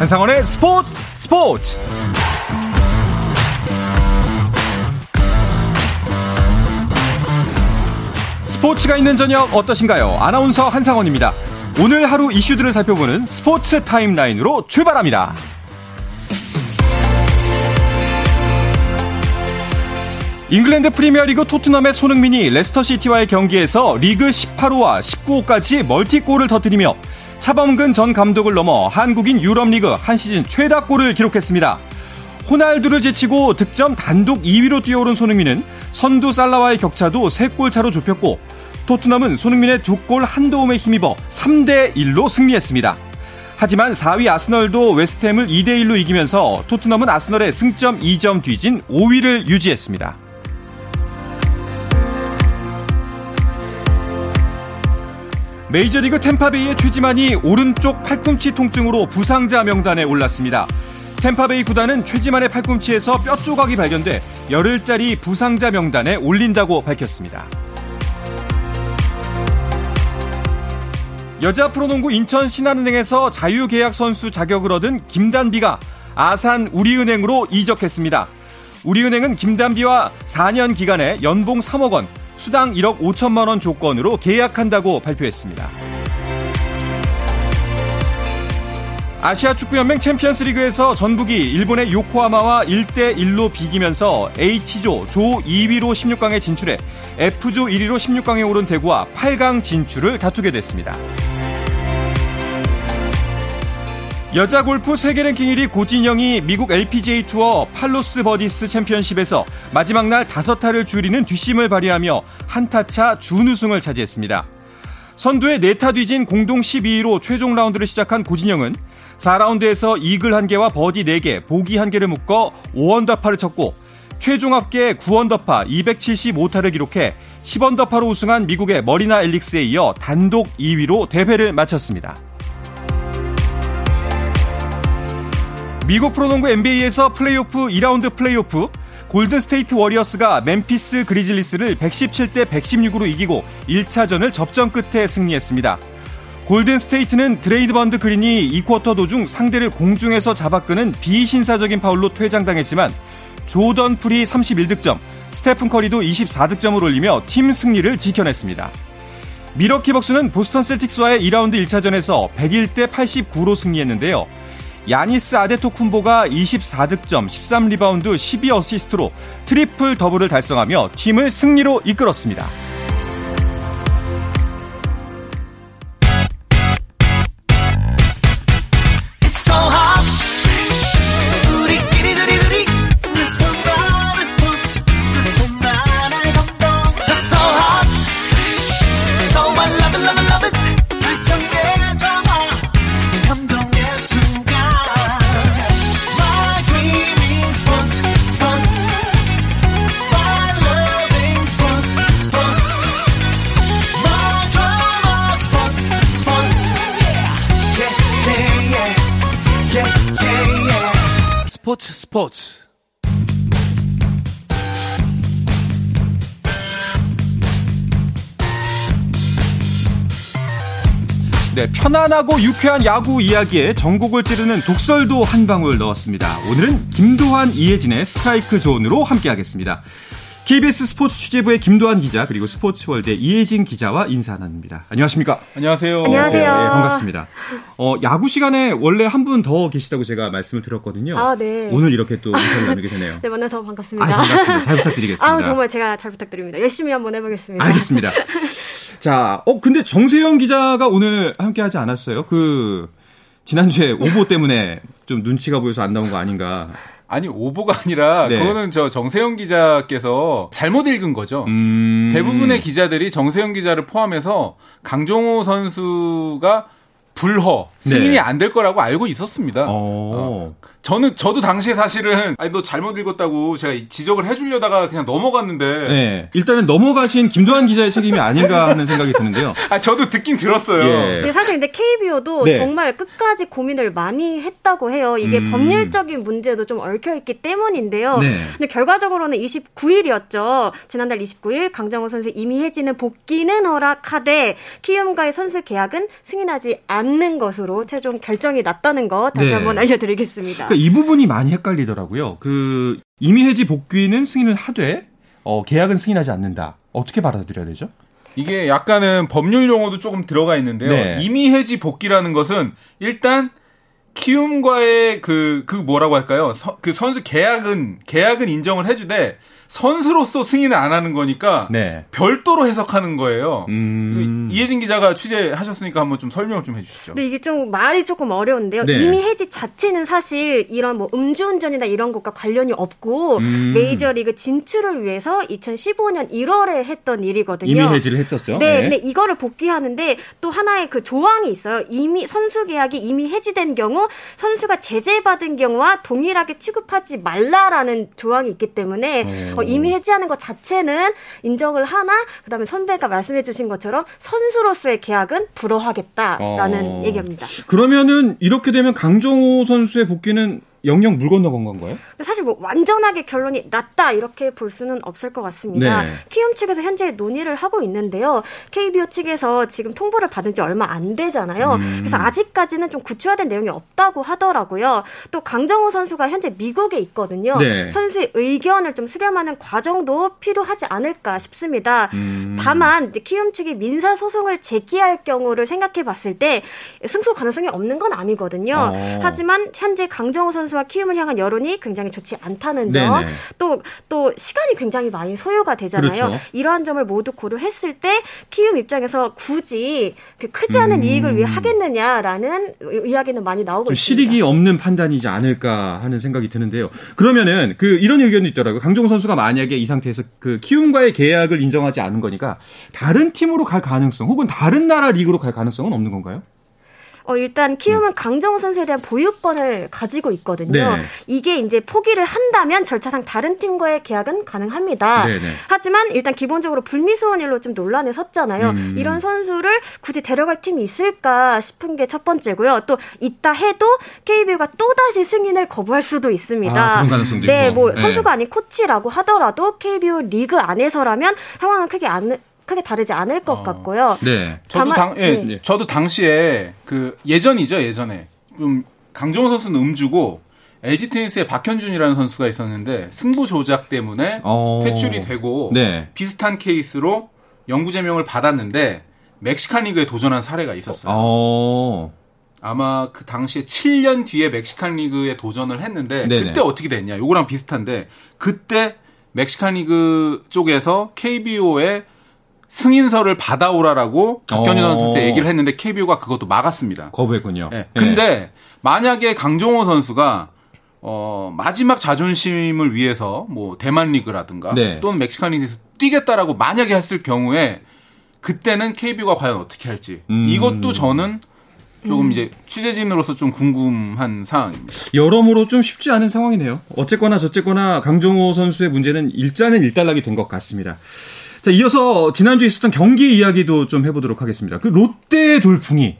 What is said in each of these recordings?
한상원의 스포츠. 스포츠가 있는 저녁 어떠신가요? 아나운서 한상원입니다. 오늘 하루 이슈들을 살펴보는 스포츠 타임라인으로 출발합니다. 잉글랜드 프리미어리그 토트넘의 손흥민이 레스터시티와의 경기에서 리그 18호와 19호까지 멀티골을 터뜨리며 차범근 전 감독을 넘어 한국인 유럽리그 한 시즌 최다골을 기록했습니다. 호날두를 제치고 득점 단독 2위로 뛰어오른 손흥민은 선두 살라와의 격차도 3골 차로 좁혔고, 토트넘은 손흥민의 2골 한 도움에 힘입어 3대1로 승리했습니다. 하지만 4위 아스널도 웨스트햄을 2대1로 이기면서 토트넘은 아스널의 승점 2점 뒤진 5위를 유지했습니다. 메이저리그 템파베이의 최지만이 오른쪽 팔꿈치 통증으로 부상자 명단에 올랐습니다. 템파베이 구단은 최지만의 팔꿈치에서 뼈 조각이 발견돼 열흘짜리 부상자 명단에 올린다고 밝혔습니다. 여자 프로농구 인천 신한은행에서 자유계약 선수 자격을 얻은 김단비가 아산 우리은행으로 이적했습니다. 우리은행은 김단비와 4년 기간에 연봉 3억 원, 수당 1억 5천만 원 조건으로 계약한다고 발표했습니다. 아시아 축구연맹 챔피언스리그에서 전북이 일본의 요코하마와 1대1로 비기면서 H조 조 2위로 16강에 진출해 F조 1위로 16강에 오른 대구와 8강 진출을 다투게 됐습니다. 여자 골프 세계 랭킹 1위 고진영이 미국 LPGA 투어 팔로스 버디스 챔피언십에서 마지막 날 5타를 줄이는 뒷심을 발휘하며 한타차 준우승을 차지했습니다. 선두에 4타 뒤진 공동 12위로 최종 라운드를 시작한 고진영은 4라운드에서 이글 1개와 버디 4개, 보기 1개를 묶어 5언더파를 쳤고, 최종 합계 9언더파 275타를 기록해 10언더파로 우승한 미국의 머리나 엘릭스에 이어 단독 2위로 대회를 마쳤습니다. 미국 프로농구 NBA에서 플레이오프 2라운드 플레이오프, 골든스테이트 워리어스가 멤피스 그리즐리스를 117대 116으로 이기고 1차전을 접전 끝에 승리했습니다. 골든스테이트는 드레이드 번드 그린이 2쿼터 도중 상대를 공중에서 잡아끄는 비신사적인 파울로 퇴장당했지만, 조던 풀이 31득점, 스테픈 커리도 24득점을 올리며 팀 승리를 지켜냈습니다. 밀워키 벅스는 보스턴 셀틱스와의 2라운드 1차전에서 101대 89로 승리했는데요. 야니스 아데토쿤보가 24득점, 13리바운드, 12어시스트로 트리플 더블을 달성하며 팀을 승리로 이끌었습니다. 스포츠. 네, 편안하고 유쾌한 야구 이야기에 전곡을 찌르는 독설도 한 방울 넣었습니다. 오늘은 김도환, 이혜진의 스트라이크 존으로 함께하겠습니다. KBS 스포츠 취재부의 김도환 기자, 그리고 스포츠월드 이혜진 기자와 인사 나눕니다. 안녕하십니까? 안녕하세요. 네, 반갑습니다. 야구 시간에 원래 한 분 더 계시다고 제가 말씀을 드렸거든요. 아, 네. 오늘 이렇게 또 인사를 나누게 되네요. 네, 만나서 반갑습니다. 반갑습니다. 잘 부탁드리겠습니다. 정말 제가 잘 부탁드립니다. 열심히 한번 해보겠습니다. 알겠습니다. 자, 근데 정세훈 기자가 오늘 함께하지 않았어요? 지난주에 오보 때문에 좀 눈치가 보여서 안 나온 거 아닌가. 아니, 오보가 아니라, 네. 그거는 정세훈 기자께서 잘못 읽은 거죠. 대부분의 기자들이 정세훈 기자를 포함해서 강정호 선수가 불허, 승인이 안 될 거라고 알고 있었습니다. 저도 당시에 사실은 아니 너 잘못 읽었다고 제가 지적을 해주려다가 그냥 넘어갔는데 네, 일단은 넘어가신 김도환 기자의 책임이 아닌가 하는 생각이 드는데요. 아 저도 듣긴 들었어요. 예. 근데 사실 근데 KBO도 네, 정말 끝까지 고민을 많이 했다고 해요. 이게 법률적인 문제도 좀 얽혀있기 때문인데요. 네. 근데 결과적으로는 29일이었죠. 지난달 29일 강정호 선수 이미혜진은 복귀는 허락하되 키움과의 선수 계약은 승인하지 않는 것으로 최종 결정이 났다는 거 다시 네, 한번 알려드리겠습니다. 그러니까 이 부분이 많이 헷갈리더라고요. 그 이미혜진 복귀는 승인을 하되 계약은 승인하지 않는다. 어떻게 받아들여야 되죠? 이게 약간은 법률 용어도 조금 들어가 있는데요. 네. 이미혜진 복귀라는 것은 일단 키움과의 그 뭐라고 할까요? 그 선수 계약은 인정을 해주되 선수로서 승인을 안 하는 거니까 네, 별도로 해석하는 거예요. 이혜진 기자가 취재하셨으니까 한번 좀 설명을 좀 해주시죠. 네, 이게 좀 말이 조금 어려운데요. 네. 이미혜진 자체는 사실 이런 뭐 음주운전이나 이런 것과 관련이 없고 메이저리그 진출을 위해서 2015년 1월에 했던 일이거든요. 이미혜진을 했었죠. 네, 네, 근데 이거를 복귀하는데 또 하나의 그 조항이 있어요. 이미 선수 계약이 이미 해지된 경우 선수가 제재받은 경우와 동일하게 취급하지 말라라는 조항이 있기 때문에 이미 해지하는 것 자체는 인정을 하나 그다음에 선배가 말씀해 주신 것처럼 선수로서의 계약은 불허하겠다라는 얘기입니다. 그러면은 이렇게 되면 강정호 선수의 복귀는 영영 물 건너간 건가요? 사실 뭐 완전하게 결론이 났다 이렇게 볼 수는 없을 것 같습니다. 네. 키움 측에서 현재 논의를 하고 있는데요. KBO 측에서 지금 통보를 받은 지 얼마 안 되잖아요. 그래서 아직까지는 좀 구체화된 내용이 없다고 하더라고요. 또 강정호 선수가 현재 미국에 있거든요. 네. 선수의 의견을 좀 수렴하는 과정도 필요하지 않을까 싶습니다. 다만 키움 측이 민사 소송을 제기할 경우를 생각해 봤을 때 승소 가능성이 없는 건 아니거든요. 하지만 현재 강정호 선수 키움을 향한 여론이 굉장히 좋지 않다는 점, 또 시간이 굉장히 많이 소요가 되잖아요. 그렇죠. 이러한 점을 모두 고려했을 때 키움 입장에서 굳이 크지 않은 이익을 위해 하겠느냐라는 이야기는 많이 나오고 있습니다. 실익이 없는 판단이지 않을까 하는 생각이 드는데요. 그러면은 이런 의견도 있더라고요. 강정호 선수가 만약에 이 상태에서 키움과의 계약을 인정하지 않은 거니까 다른 팀으로 갈 가능성, 혹은 다른 나라 리그로 갈 가능성은 없는 건가요? 일단 키움은 강정호 선수에 대한 보유권을 가지고 있거든요. 네. 이게 이제 포기를 한다면 절차상 다른 팀과의 계약은 가능합니다. 네, 네. 하지만 일단 기본적으로 불미스원일로 좀 논란에 섰잖아요. 이런 선수를 굳이 데려갈 팀이 있을까 싶은 게 첫 번째고요. 또 있다 해도 KBO가 또다시 승인을 거부할 수도 있습니다. 그런 가능성도 있고. 네, 뭐 네, 선수가 아닌 코치라고 하더라도 KBO 리그 안에서라면 상황은 크게 다르지 않을 것 같고요. 네. 저도 당시에 예전에 좀 강정호 선수는 음주고 LG 테니스의 박현준이라는 선수가 있었는데 승부 조작 때문에 퇴출이 되고 네, 비슷한 케이스로 영구 제명을 받았는데 멕시칸 리그에 도전한 사례가 있었어요. 아마 그 당시에 7년 뒤에 멕시칸 리그에 도전을 했는데 네네, 그때 어떻게 됐냐? 요거랑 비슷한데 그때 멕시칸 리그 쪽에서 KBO의 승인서를 받아오라라고 박현준 선수한테 얘기를 했는데 KBO가 그것도 막았습니다. 거부했군요. 네. 네. 근데 만약에 강정호 선수가 마지막 자존심을 위해서 뭐 대만 리그라든가 네, 또는 멕시칸 리그에서 뛰겠다라고 만약에 했을 경우에 그때는 KBO가 과연 어떻게 할지 이것도 저는 조금 이제 취재진으로서 좀 궁금한 상황입니다. 여러모로 좀 쉽지 않은 상황이네요. 어쨌거나 저쨌거나 강정호 선수의 문제는 일단은 일단락이 된 것 같습니다. 자, 이어서 지난주에 있었던 경기 이야기도 좀 해보도록 하겠습니다. 롯데의 돌풍이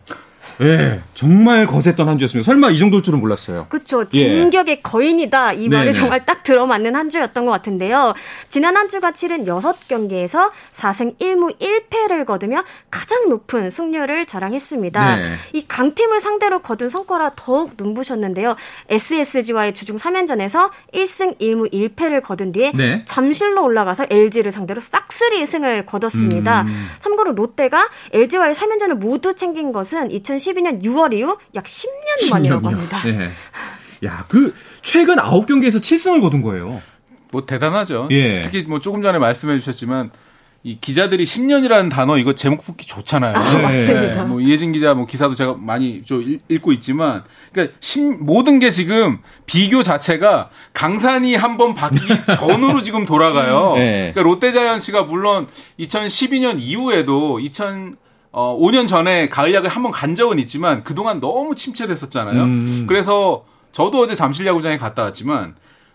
네, 정말 거셌던 한 주였습니다. 설마 이 정도일 줄은 몰랐어요. 그렇죠. 진격의 예, 거인이다. 이 말이 정말 딱 들어맞는 한 주였던 것 같은데요. 지난 한 주가 치른 6경기에서 4승 1무 1패를 거두며 가장 높은 승률을 자랑했습니다. 네. 이 강팀을 상대로 거둔 성과라 더욱 눈부셨는데요. SSG와의 주중 3연전에서 1승 1무 1패를 거둔 뒤에 네, 잠실로 올라가서 LG를 상대로 싹쓸이 승을 거뒀습니다. 참고로 롯데가 LG와의 3연전을 모두 챙긴 것은 2012년 6월 이후 약 10년 만이라고 합니다. 네. 야, 최근 9경기에서 7승을 거둔 거예요. 뭐 대단하죠. 예. 특히 뭐 조금 전에 말씀해 주셨지만 이 기자들이 10년이라는 단어 이거 제목 뽑기 좋잖아요. 네. 맞습니다. 뭐 이혜진 기자 뭐 기사도 제가 많이 좀 읽고 있지만 그러니까 모든 게 지금 비교 자체가 강산이 한번 바뀌기 전으로 지금 돌아가요. 네. 그러니까 롯데자이언츠가 물론 2012년 이후에도 5년 전에 가을 야구에 한번 간 적은 있지만 그동안 너무 침체됐었잖아요. 그래서 저도 어제 잠실야구장에 갔다 왔지만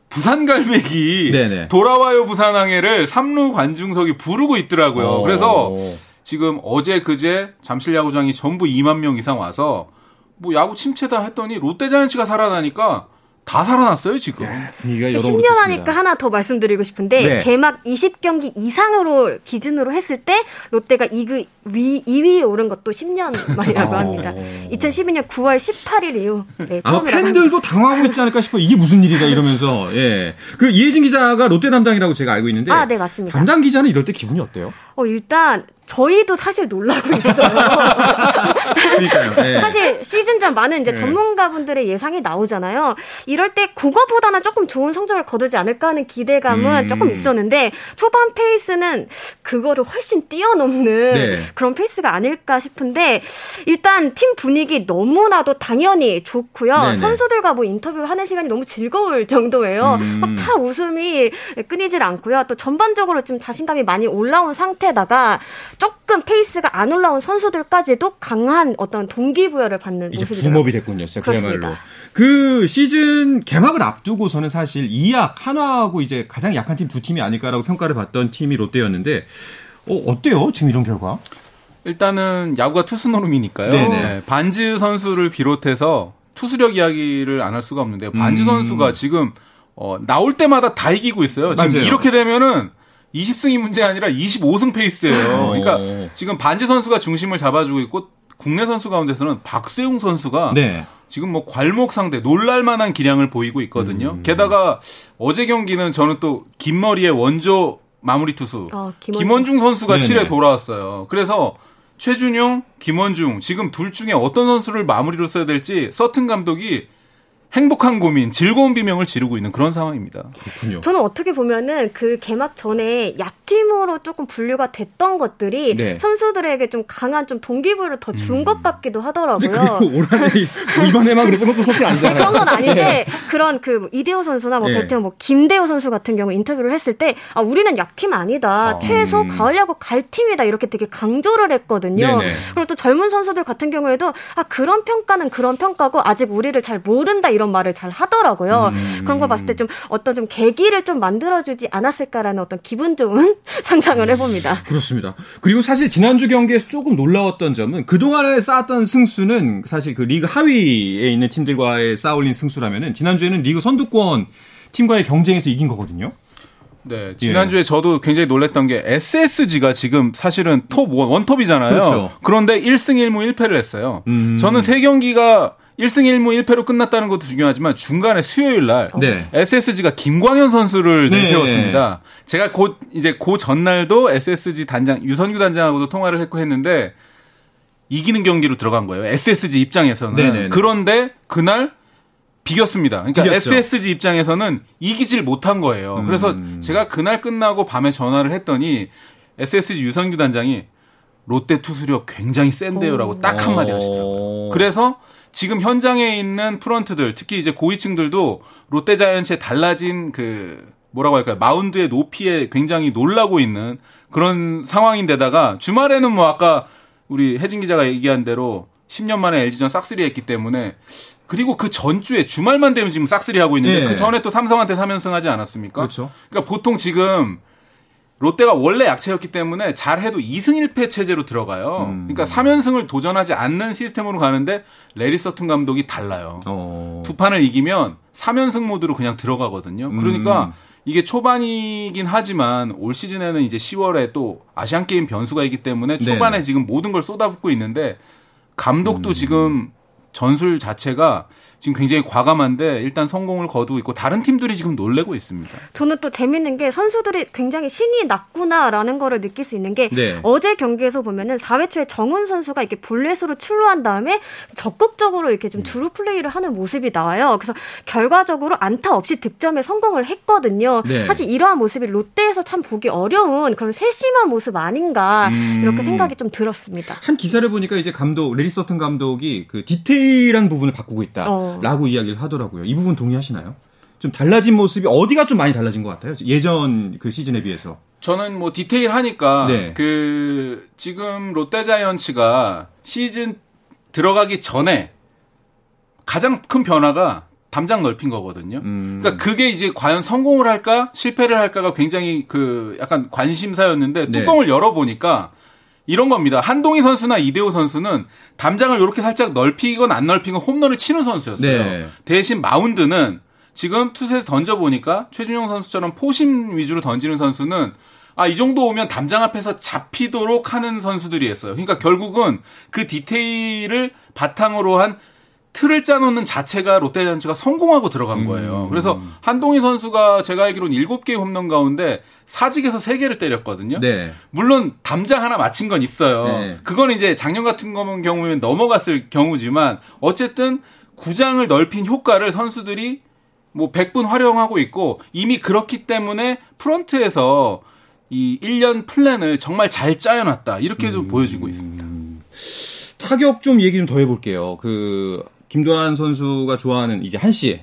부산갈매기 네네. 돌아와요 부산항해를 3루 관중석이 부르고 있더라고요. 오. 그래서 지금 어제 그제 잠실야구장이 전부 2만 명 이상 와서 뭐 야구 침체다 했더니 롯데자이언츠가 살아나니까 다 살아났어요 지금. 예, 신기하니까 하나 더 말씀드리고 싶은데 네. 개막 20경기 이상으로 기준으로 했을 때 롯데가 2위에 오른 것도 10년 만이라고 합니다. 2012년 9월 18일 이후 네, 처음이라고 합니다. 팬들도 당황하고 있지 않을까 싶어요. 이게 무슨 일이다 이러면서. 예. 그 이혜진 기자가 롯데 담당이라고 제가 알고 있는데 아, 네, 맞습니다. 담당 기자는 이럴 때 기분이 어때요? 일단 저희도 사실 놀라고 있어요. 그러니까요. 네. 사실 시즌 전 많은 이제 전문가분들의 예상이 나오잖아요. 이럴 때 그거보다는 조금 좋은 성적을 거두지 않을까 하는 기대감은 조금 있었는데 초반 페이스는 그거를 훨씬 뛰어넘는 네. 그런 페이스가 아닐까 싶은데 일단 팀 분위기 너무나도 당연히 좋고요. 네네. 선수들과 뭐 인터뷰하는 시간이 너무 즐거울 정도예요. 막 다 웃음이 끊이질 않고요. 또 전반적으로 좀 자신감이 많이 올라온 상태에다가 조금 페이스가 안 올라온 선수들까지도 강한 어떤 동기부여를 받는 모습이죠. 이제 붐업이 됐군요. 진짜 그야말로. 그 시즌 개막을 앞두고서는 사실 2약 하나하고 이제 가장 약한 팀 두 팀이 아닐까라고 평가를 받던 팀이 롯데였는데 어때요? 지금 이런 결과? 일단은 야구가 투수 노름이니까요. 네, 반즈 선수를 비롯해서 투수력 이야기를 안 할 수가 없는데 반즈 선수가 지금 나올 때마다 다 이기고 있어요. 지금 맞아요. 이렇게 되면은 20승이 문제 아니라 25승 페이스예요. 그러니까 지금 반지 선수가 중심을 잡아주고 있고 국내 선수 가운데서는 박세웅 선수가 네. 지금 뭐 괄목 상대 놀랄만한 기량을 보이고 있거든요. 게다가 어제 경기는 저는 또 긴 머리의 원조 마무리 투수 김원중 선수가 7회 돌아왔어요. 그래서 최준용, 김원중 지금 둘 중에 어떤 선수를 마무리로 써야 될지 서튼 감독이 행복한 고민, 즐거운 비명을 지르고 있는 그런 상황입니다. 그렇군요. 저는 어떻게 보면은 그 개막 전에 약팀으로 조금 분류가 됐던 것들이 네. 선수들에게 좀 강한 좀 동기부여를 더 준 것 같기도 하더라고요. 그리고 올해 이번에 막 그런 것도 사실 아니잖아요. 그런 건 아닌데 그런 그 이대호 선수나 뭐 베테랑 뭐 김대호 선수 같은 경우 인터뷰를 했을 때 아, 우리는 약팀 아니다. 최소 가을야구 갈 팀이다 이렇게 되게 강조를 했거든요. 네네. 그리고 또 젊은 선수들 같은 경우에도 아 그런 평가는 그런 평가고 아직 우리를 잘 모른다 이런 말을 잘 하더라고요. 그런 걸 봤을 때 좀 어떤 좀 계기를 좀 만들어주지 않았을까라는 어떤 기분 좋은 상상을 해봅니다. 그렇습니다. 그리고 사실 지난주 경기에서 조금 놀라웠던 점은 그동안에 쌓았던 승수는 사실 그 리그 하위에 있는 팀들과의 쌓아올린 승수라면은 지난주에는 리그 선두권 팀과의 경쟁에서 이긴 거거든요. 네, 지난주에 예. 저도 굉장히 놀랬던 게 SSG가 지금 사실은 원톱이잖아요. 그렇죠. 그런데 1승 1무 1패를 했어요. 저는 세 경기가 1승 1무 1패로 끝났다는 것도 중요하지만 중간에 수요일 날 네. SSG가 김광현 선수를 내세웠습니다. 네. 제가 그 전날도 SSG 단장 유선규 단장하고도 통화를 했고 했는데 이기는 경기로 들어간 거예요. SSG 입장에서는. 네네네. 그런데 그날 비겼습니다. 그러니까 비겼죠. SSG 입장에서는 이기질 못한 거예요. 그래서 제가 그날 끝나고 밤에 전화를 했더니 SSG 유선규 단장이 롯데 투수력 굉장히 센데요라고 딱 한마디 하시더라고요. 그래서 지금 현장에 있는 프런트들, 특히 이제 고위층들도 롯데자이언츠의 달라진 그 뭐라고 할까요? 마운드의 높이에 굉장히 놀라고 있는 그런 상황인데다가 주말에는 뭐 아까 우리 혜진 기자가 얘기한 대로 10년 만에 LG전 싹쓸이 했기 때문에 그리고 그 전주에 주말만 되면 지금 싹쓸이 하고 있는데 네. 그 전에 또 삼성한테 3연승 하지 않았습니까? 그렇죠. 그러니까 보통 지금 롯데가 원래 약체였기 때문에 잘해도 2승 1패 체제로 들어가요. 그러니까 3연승을 도전하지 않는 시스템으로 가는데 래리 서튼 감독이 달라요. 두 판을 이기면 3연승 모드로 그냥 들어가거든요. 그러니까 이게 초반이긴 하지만 올 시즌에는 이제 10월에 또 아시안게임 변수가 있기 때문에 초반에 네. 지금 모든 걸 쏟아붓고 있는데 감독도 지금 전술 자체가 지금 굉장히 과감한데 일단 성공을 거두고 있고 다른 팀들이 지금 놀래고 있습니다. 저는 또 재밌는 게 선수들이 굉장히 신이 났구나라는 거를 느낄 수 있는 게 네. 어제 경기에서 보면은 4회 초에 정훈 선수가 이렇게 볼넷으로 출루한 다음에 적극적으로 이렇게 좀 주루 플레이를 하는 모습이 나와요. 그래서 결과적으로 안타 없이 득점에 성공을 했거든요. 네. 사실 이러한 모습이 롯데에서 참 보기 어려운 그런 세심한 모습 아닌가 이렇게 생각이 좀 들었습니다. 한 기사를 보니까 이제 감독 래리 서튼 감독이 그 디테일한 부분을 바꾸고 있다. 라고 이야기를 하더라고요. 이 부분 동의하시나요? 좀 달라진 모습이 어디가 좀 많이 달라진 것 같아요? 예전 그 시즌에 비해서. 저는 뭐 디테일하니까 네. 그 지금 롯데자이언츠가 시즌 들어가기 전에 가장 큰 변화가 담장 넓힌 거거든요. 그러니까 그게 이제 과연 성공을 할까 실패를 할까가 굉장히 그 약간 관심사였는데 뚜껑을 열어보니까 이런 겁니다. 한동희 선수나 이대호 선수는 담장을 이렇게 살짝 넓히건 안 넓히건 홈런을 치는 선수였어요. 네. 대신 마운드는 지금 투수에서 던져보니까 최준용 선수처럼 포심 위주로 던지는 선수는 아, 이 정도 오면 담장 앞에서 잡히도록 하는 선수들이었어요. 그러니까 결국은 그 디테일을 바탕으로 한 틀을 짜놓는 자체가 롯데자이언츠가 성공하고 들어간 거예요. 그래서 한동희 선수가 제가 알기로는 7개의 홈런 가운데 사직에서 3개를 때렸거든요. 네. 물론 담장 하나 맞힌 건 있어요. 네. 그건 이제 작년 같은 경우에는 넘어갔을 경우지만 어쨌든 구장을 넓힌 효과를 선수들이 뭐 100분 활용하고 있고 이미 그렇기 때문에 프런트에서 이 1년 플랜을 정말 잘 짜여놨다. 이렇게 좀 보여지고 있습니다. 타격 좀 얘기 좀 더 해볼게요. 김도환 선수가 좋아하는 이제 한씨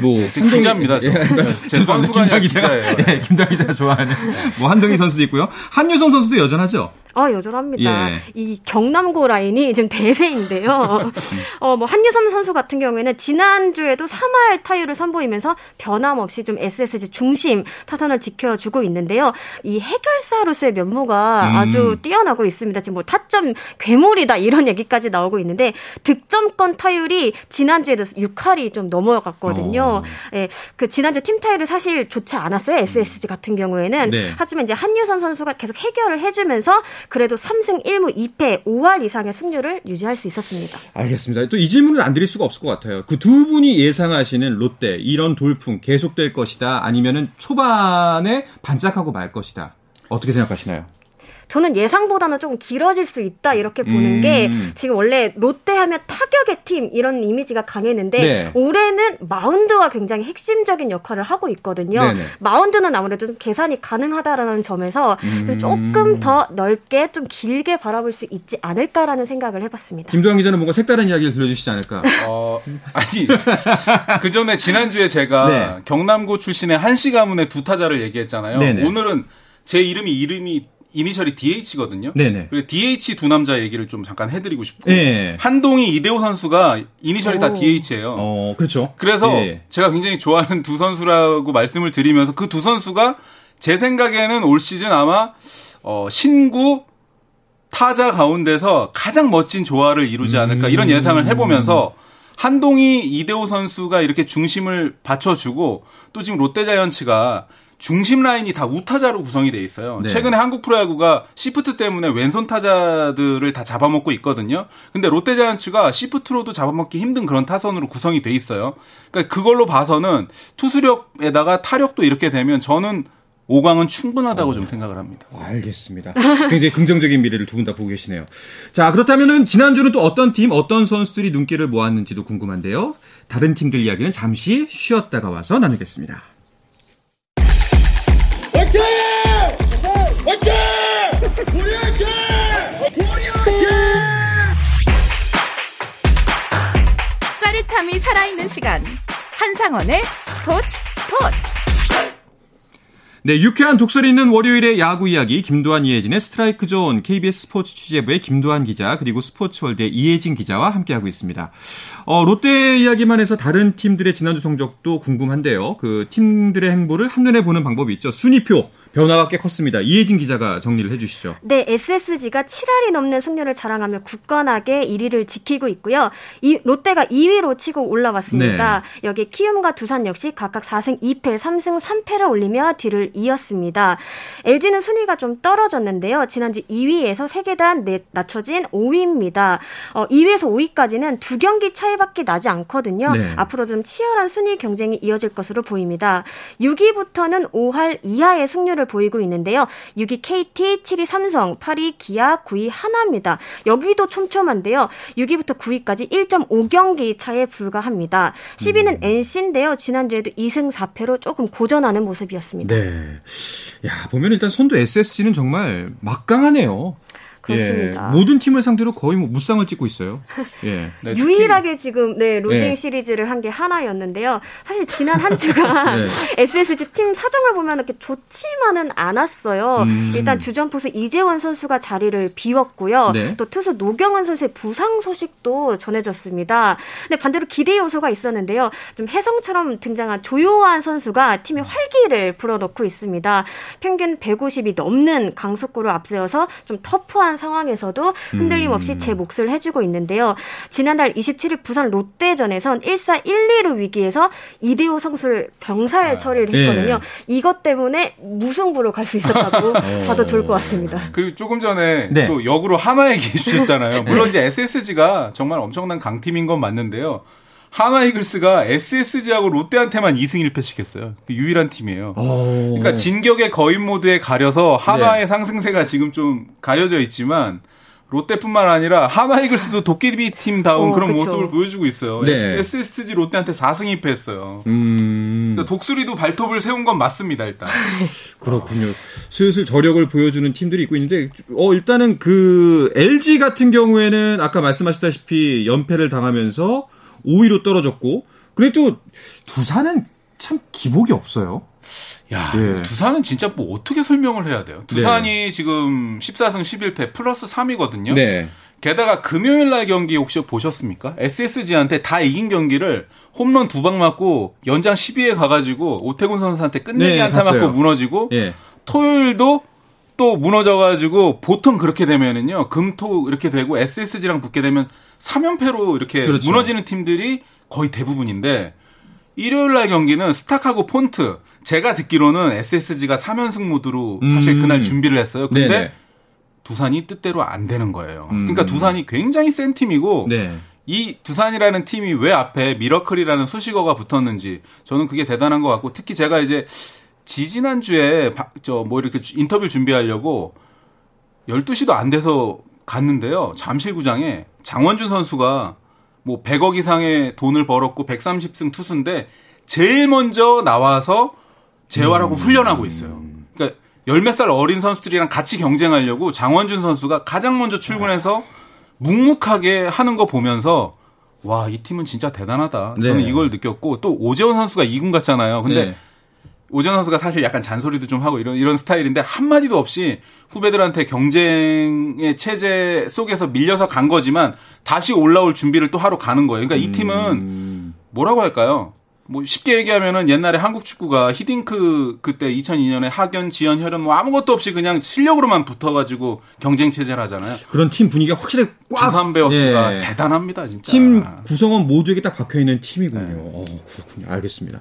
뭐 기자입니다. 제 선수가 기자예요. 예, 김 기자가 좋아하는 뭐 한동희 선수도 있고요. 한유성 선수도 여전하죠. 아, 여전합니다. 예. 이 경남고 라인이 지금 대세인데요. 뭐 한유선 선수 같은 경우에는 지난주에도 3할 타율을 선보이면서 변함없이 좀 SSG 중심 타선을 지켜주고 있는데요. 이 해결사로서의 면모가 아주 뛰어나고 있습니다. 지금 뭐 타점 괴물이다 이런 얘기까지 나오고 있는데 득점권 타율이 지난주에도 6할이 좀 넘어갔거든요. 예, 그 지난주 팀 타율이 사실 좋지 않았어요. SSG 같은 경우에는. 네. 하지만 이제 한유선 선수가 계속 해결을 해주면서 그래도 3승 1무 2패 5할 이상의 승률을 유지할 수 있었습니다. 알겠습니다. 또 이 질문을 안 드릴 수가 없을 것 같아요. 그 두 분이 예상하시는 롯데 이런 돌풍 계속될 것이다 아니면은 초반에 반짝하고 말 것이다. 어떻게 생각하시나요? 저는 예상보다는 조금 길어질 수 있다 이렇게 보는 게 지금 원래 롯데 하면 타격의 팀 이런 이미지가 강했는데 네. 올해는 마운드가 굉장히 핵심적인 역할을 하고 있거든요. 네네. 마운드는 아무래도 좀 계산이 가능하다라는 점에서 좀 조금 더 넓게 좀 길게 바라볼 수 있지 않을까라는 생각을 해봤습니다. 김도환 기자는 뭔가 색다른 이야기를 들려주시지 않을까? 아니 그 전에 지난주에 제가 네. 경남고 출신의 한씨 가문의 두 타자를 얘기했잖아요. 네네. 오늘은 제 이름이 이니셜이 DH거든요. 네네. 그래서 DH 두 남자 얘기를 좀 잠깐 해드리고 싶고 예. 한동희, 이대호 선수가 이니셜이 다 DH예요. 그렇죠. 그래서 예. 제가 굉장히 좋아하는 두 선수라고 말씀을 드리면서 그 두 선수가 제 생각에는 올 시즌 아마 신구 타자 가운데서 가장 멋진 조화를 이루지 않을까 이런 예상을 해보면서 한동희, 이대호 선수가 이렇게 중심을 받쳐주고 또 지금 롯데자이언츠가 중심 라인이 다 우타자로 구성이 돼 있어요. 네. 최근에 한국 프로야구가 시프트 때문에 왼손 타자들을 다 잡아먹고 있거든요. 근데 롯데자이언츠가 시프트로도 잡아먹기 힘든 그런 타선으로 구성이 돼 있어요. 그러니까 그걸로 봐서는 투수력에다가 타력도 이렇게 되면 저는 5강은 충분하다고 좀 생각을 합니다. 알겠습니다. 굉장히 긍정적인 미래를 두 분 다 보고 계시네요. 자, 그렇다면은 지난주는 또 어떤 팀, 어떤 선수들이 눈길을 모았는지도 궁금한데요. 다른 팀들 이야기는 잠시 쉬었다가 와서 나누겠습니다. 화이팅! 화이팅! 우리 화이팅! 우리 화이팅! 짜릿함이 살아있는 시간 한상헌의 스포츠. 네, 유쾌한 독설이 있는 월요일의 야구 이야기 김도환 이혜진의 스트라이크 존 KBS 스포츠 취재부의 김도환 기자 그리고 스포츠월드의 이혜진 기자와 함께하고 있습니다. 롯데 이야기만 해서 다른 팀들의 지난주 성적도 궁금한데요. 그 팀들의 행보를 한눈에 보는 방법이 있죠. 순위표. 변화가 꽤 컸습니다. 이혜진 기자가 정리를 해주시죠. 네, SSG가 7할이 넘는 승률을 자랑하며 굳건하게 1위를 지키고 있고요. 롯데가 2위로 치고 올라왔습니다. 네. 여기 키움과 두산 역시 각각 4승 2패, 3승 3패를 올리며 뒤를 이었습니다. LG는 순위가 좀 떨어졌는데요. 지난주 2위에서 3계단 낮춰진 5위입니다. 2위에서 5위까지는 2경기 차이밖에 나지 않거든요. 네. 앞으로 좀 치열한 순위 경쟁이 이어질 것으로 보입니다. 6위부터는 5할 이하의 승률을 보이고 있는데요. 6위 KT, 7위 삼성, 8위 기아, 9위 하나입니다. 여기도 촘촘한데요. 6위부터 9위까지 1.5경기 차에 불과합니다. 10위는 NC인데요. 지난주에도 2승 4패로 조금 고전하는 모습이었습니다. 네. 야, 보면 일단 선두 SSG는 정말 막강하네요. 그렇습니다. 예, 모든 팀을 상대로 거의 뭐 무쌍을 찍고 있어요. 예. 네, 유일하게 지금 네 로징 예. 시리즈를 한 게 하나였는데요. 사실 지난 한 주간 네. SSG 팀 사정을 보면 이렇게 좋지만은 않았어요. 일단 주전 포수 이재원 선수가 자리를 비웠고요. 네. 또 투수 노경은 선수의 부상 소식도 전해졌습니다. 근데 반대로 기대 요소가 있었는데요. 좀 혜성처럼 등장한 조요한 선수가 팀의 활기를 불어넣고 있습니다. 평균 150이 넘는 강속구를 앞세워서 좀 터프한 상황에서도 흔들림 없이 제 몫을 해주고 있는데요. 지난달 27일 부산 롯데전에선 1사 1-2루 위기에서 이대호 선수를 병살 처리를 했거든요. 예. 이것 때문에 무승부로 갈 수 있었다고 봐도 좋을 것 같습니다. 그리고 조금 전에 네. 또 역으로 하나 얘기해 주셨잖아요. 물론 이제 SSG가 정말 엄청난 강팀인 건 맞는데요. 하나 이글스가 SSG하고 롯데한테만 2승 1패씩 했어요. 유일한 팀이에요. 오. 그러니까 진격의 거인 모드에 가려서 하나의 네. 상승세가 지금 좀 가려져 있지만 롯데뿐만 아니라 하나 이글스도 도깨비팀다운 그런 그쵸. 모습을 보여주고 있어요. 네. SSG 롯데한테 4승 2패했어요. 그러니까 독수리도 발톱을 세운 건 맞습니다. 일단 그렇군요. 슬슬 저력을 보여주는 팀들이 있고 있는데 일단은 그 LG 같은 경우에는 아까 말씀하셨다시피 연패를 당하면서 5위로 떨어졌고, 그래도 두산은 참 기복이 없어요. 야, 예. 두산은 진짜 뭐 어떻게 설명을 해야 돼요? 두산이 네. 지금 14승 11패 플러스 3이거든요. 네. 게다가 금요일 날 경기 혹시 보셨습니까? SSG한테 다 이긴 경기를 홈런 2방 맞고 연장 12에 가가지고 오태곤 선수한테 끝내기 네, 안타 맞고 무너지고 예. 토요일도 또 무너져가지고 보통 그렇게 되면은요 금토 이렇게 되고 SSG랑 붙게 되면 3연패로 이렇게 그렇죠. 무너지는 팀들이 거의 대부분인데 일요일날 경기는 스탁하고 폰트 제가 듣기로는 SSG가 3연승 모드로 사실 그날 준비를 했어요. 근데 네네. 두산이 뜻대로 안 되는 거예요. 그러니까 두산이 굉장히 센 팀이고 네. 이 두산이라는 팀이 왜 앞에 미러클이라는 수식어가 붙었는지 저는 그게 대단한 것 같고 특히 제가 이제 지난주에 이렇게 인터뷰 준비하려고 12시도 안 돼서 갔는데요. 잠실구장에 장원준 선수가 뭐 100억 이상의 돈을 벌었고 130승 투수인데 제일 먼저 나와서 재활하고 훈련하고 있어요. 그러니까 10몇 살 어린 선수들이랑 같이 경쟁하려고 장원준 선수가 가장 먼저 출근해서 묵묵하게 하는 거 보면서 와, 이 팀은 진짜 대단하다. 저는 네. 이걸 느꼈고 또 오재원 선수가 2군 갔잖아요. 근데 네. 오재원 선수가 사실 약간 잔소리도 좀 하고 이런 스타일인데 한마디도 없이 후배들한테 경쟁의 체제 속에서 밀려서 간 거지만 다시 올라올 준비를 또 하러 가는 거예요. 그러니까 이 팀은 뭐라고 할까요? 뭐 쉽게 얘기하면은 옛날에 한국 축구가 히딩크 그때 2002년에 하견, 지현, 혈연 뭐 아무것도 없이 그냥 실력으로만 붙어가지고 경쟁 체제를 하잖아요. 그런 팀 분위기가 확실히 꽉. 두산 베어스가 예. 대단합니다, 진짜. 팀 구성원 모두에게 딱 박혀 있는 팀이군요. 네. 그렇군요. 알겠습니다.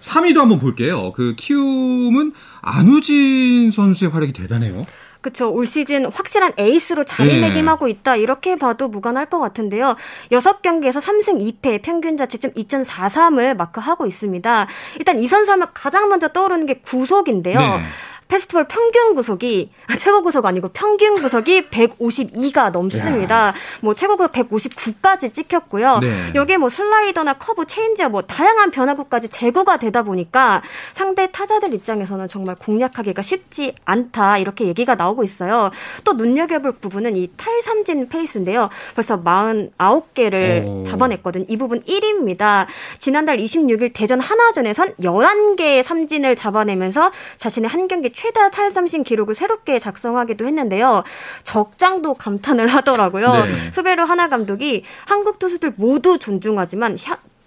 3위도 한번 볼게요. 그 키움은 안우진 선수의 활약이 대단해요. 그렇죠. 올 시즌 확실한 에이스로 자리매김하고 있다. 이렇게 봐도 무관할 것 같은데요. 6경기에서 3승 2패, 평균 자책점 2.43을 마크하고 있습니다. 일단 이 선수 하면 가장 먼저 떠오르는 게 구속인데요. 네. 페스티벌 평균 구속이 최고 구속 아니고 평균 구속이 152가 넘습니다. 야. 뭐 최고 구속 159까지 찍혔고요. 네. 여기에 뭐 슬라이더나 커브, 체인지업 뭐 다양한 변화구까지 제구가 되다 보니까 상대 타자들 입장에서는 정말 공략하기가 쉽지 않다 이렇게 얘기가 나오고 있어요. 또 눈여겨볼 부분은 이 탈삼진 페이스인데요. 벌써 49개를 잡아냈거든요. 이 부분 1위입니다. 지난달 26일 대전 하나전에선 11개의 삼진을 잡아내면서 자신의 한 경기 최다 탈삼진 기록을 새롭게 작성하기도 했는데요. 적장도 감탄을 하더라고요. 네. 수베로 하나 감독이 한국 투수들 모두 존중하지만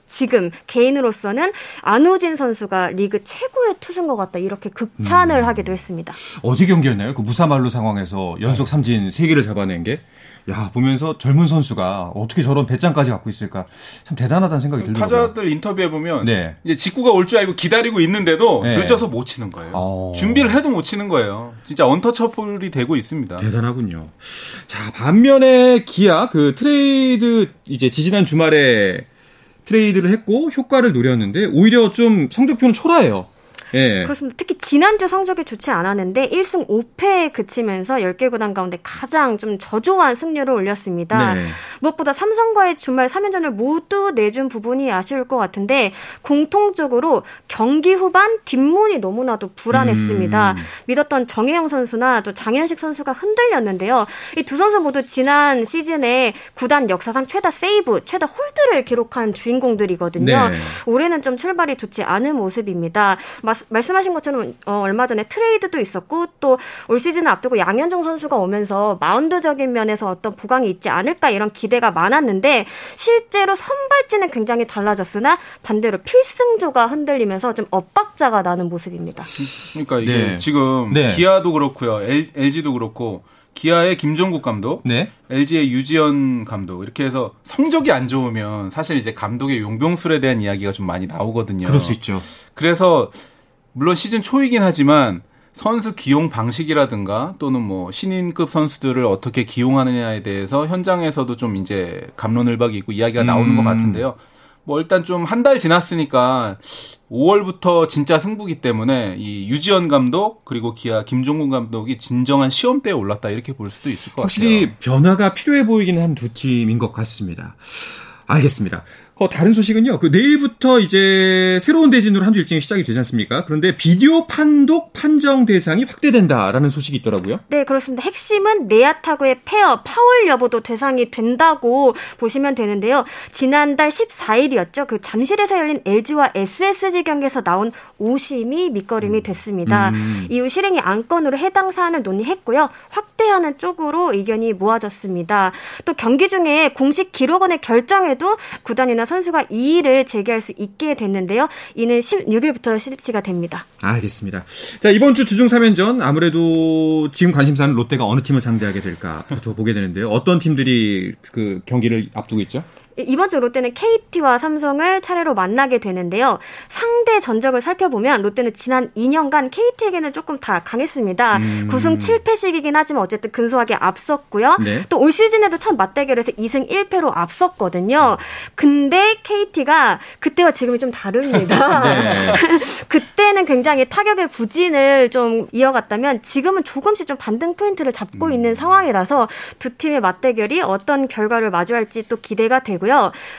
지금 개인으로서는 안우진 선수가 리그 최고의 투수인 것 같다. 이렇게 극찬을 하기도 했습니다. 어제 경기였나요? 그 무사말루 상황에서 연속 삼진 3개를 잡아낸 게? 야, 보면서 젊은 선수가 어떻게 저런 배짱까지 갖고 있을까? 참 대단하다는 생각이 들더라고요. 타자들 인터뷰해 보면 네. 이제 직구가 올 줄 알고 기다리고 있는데도 네. 늦어서 못 치는 거예요. 준비를 해도 못 치는 거예요. 진짜 언터처블이 되고 있습니다. 대단하군요. 자, 반면에 기아 그 트레이드 이제 지지난 주말에 트레이드를 했고 효과를 노렸는데 오히려 좀 성적표는 초라해요. 예. 그렇습니다. 특히 지난주 성적이 좋지 않았는데 1승 5패에 그치면서 10개 구단 가운데 가장 좀 저조한 승률을 올렸습니다. 네. 무엇보다 삼성과의 주말 3연전을 모두 내준 부분이 아쉬울 것 같은데 공통적으로 경기 후반 뒷문이 너무나도 불안했습니다. 믿었던 정혜영 선수나 또 장현식 선수가 흔들렸는데요. 이 두 선수 모두 지난 시즌에 구단 역사상 최다 세이브, 최다 홀드를 기록한 주인공들이거든요. 네. 올해는 좀 출발이 좋지 않은 모습입니다. 말씀하신 것처럼 얼마 전에 트레이드도 있었고 또 올 시즌을 앞두고 양현종 선수가 오면서 마운드적인 면에서 어떤 보강이 있지 않을까 이런 기대가 많았는데 실제로 선발진은 굉장히 달라졌으나 반대로 필승조가 흔들리면서 좀 엇박자가 나는 모습입니다. 그러니까 이게 네. 지금 네. 기아도 그렇고요. LG도 그렇고 기아의 김종국 감독, 네. LG의 유지현 감독 이렇게 해서 성적이 안 좋으면 사실 이제 감독의 용병술에 대한 이야기가 좀 많이 나오거든요. 그럴 수 있죠. 그래서 물론 시즌 초이긴 하지만 선수 기용 방식이라든가 또는 뭐 신인급 선수들을 어떻게 기용하느냐에 대해서 현장에서도 좀 이제 갑론을박이 있고 이야기가 나오는 것 같은데요. 뭐 일단 좀 한 달 지났으니까 5월부터 진짜 승부기 때문에 이 유지현 감독 그리고 기아 김종국 감독이 진정한 시험대에 올랐다 이렇게 볼 수도 있을 것 확실히 같아요. 확실히 변화가 필요해 보이기는 한 두 팀인 것 같습니다. 알겠습니다. 다른 소식은요. 내일부터 이제 새로운 대진으로 한 주 일정이 시작이 되지 않습니까? 그런데 비디오 판독 판정 대상이 확대된다라는 소식이 있더라고요. 네, 그렇습니다. 핵심은 내야 타구의 페어, 파울 여부도 대상이 된다고 보시면 되는데요. 지난달 14일이었죠. 그 잠실에서 열린 LG와 SSG 경기에서 나온 오심이 밑거름이 됐습니다. 이후 실행이 안건으로 해당 사안을 논의했고요. 확대하는 쪽으로 의견이 모아졌습니다. 또 경기 중에 공식 기록원의 결정에도 구단이나 선수가 이의를 제기할 수 있게 됐는데요. 이는 16일부터 실시가 됩니다. 알겠습니다. 자, 이번 주 주중 3연전 아무래도 지금 관심사는 롯데가 어느 팀을 상대하게 될까부터 보게 되는데요. 어떤 팀들이 그 경기를 앞두고 있죠? 이번 주 롯데는 KT와 삼성을 차례로 만나게 되는데요. 상대 전적을 살펴보면 롯데는 지난 2년간 KT에게는 조금 다 강했습니다. 9승 7패씩이긴 하지만 어쨌든 근소하게 앞섰고요. 네. 또 올 시즌에도 첫 맞대결에서 2승 1패로 앞섰거든요. 근데 KT가 그때와 지금이 좀 다릅니다. 네. 그때는 굉장히 타격의 부진을 좀 이어갔다면 지금은 조금씩 좀 반등 포인트를 잡고 있는 상황이라서 두 팀의 맞대결이 어떤 결과를 마주할지 또 기대가 되고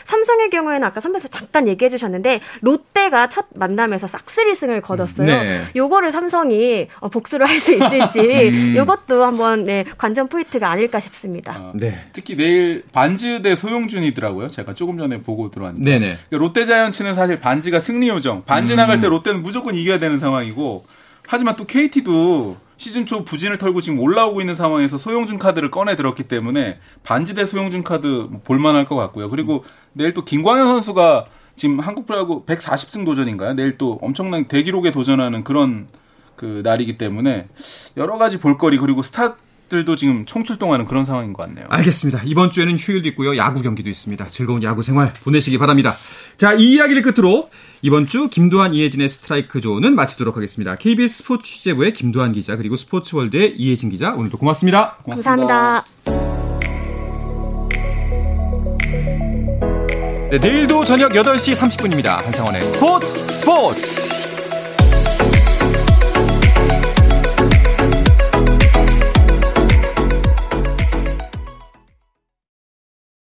삼성의 경우에는 아까 선배에서 잠깐 얘기해 주셨는데 롯데가 첫 만남에서 싹쓸이승을 거뒀어요. 네. 요거를 삼성이 복수를 할 수 있을지 요것도 한번 네, 관전 포인트가 아닐까 싶습니다. 네. 특히 내일 반즈 대 소용준이더라고요. 제가 조금 전에 보고 들어왔는데 네네. 롯데자이언츠는 사실 반즈가 승리 요정 반즈 나갈 때 롯데는 무조건 이겨야 되는 상황이고 하지만 또 KT도 시즌 초 부진을 털고 지금 올라오고 있는 상황에서 소용준 카드를 꺼내 들었기 때문에 반지 대 소용준 카드 볼만할 것 같고요. 그리고 내일 또 김광현 선수가 지금 한국 프로야구 140승 도전인가요? 내일 또 엄청난 대기록에 도전하는 그런 그 날이기 때문에 여러 가지 볼거리 그리고 스타들도 지금 총출동하는 그런 상황인 것 같네요. 알겠습니다. 이번 주에는 휴일도 있고요. 야구 경기도 있습니다. 즐거운 야구 생활 보내시기 바랍니다. 자, 이 이야기를 끝으로 이번 주 김도환, 이혜진의 스트라이크 존은 마치도록 하겠습니다. KBS 스포츠 취재부의 김도환 기자 그리고 스포츠월드의 이혜진 기자 오늘도 고맙습니다. 고맙습니다. 감사합니다. 네, 내일도 저녁 8시 30분입니다. 한상원의 스포츠!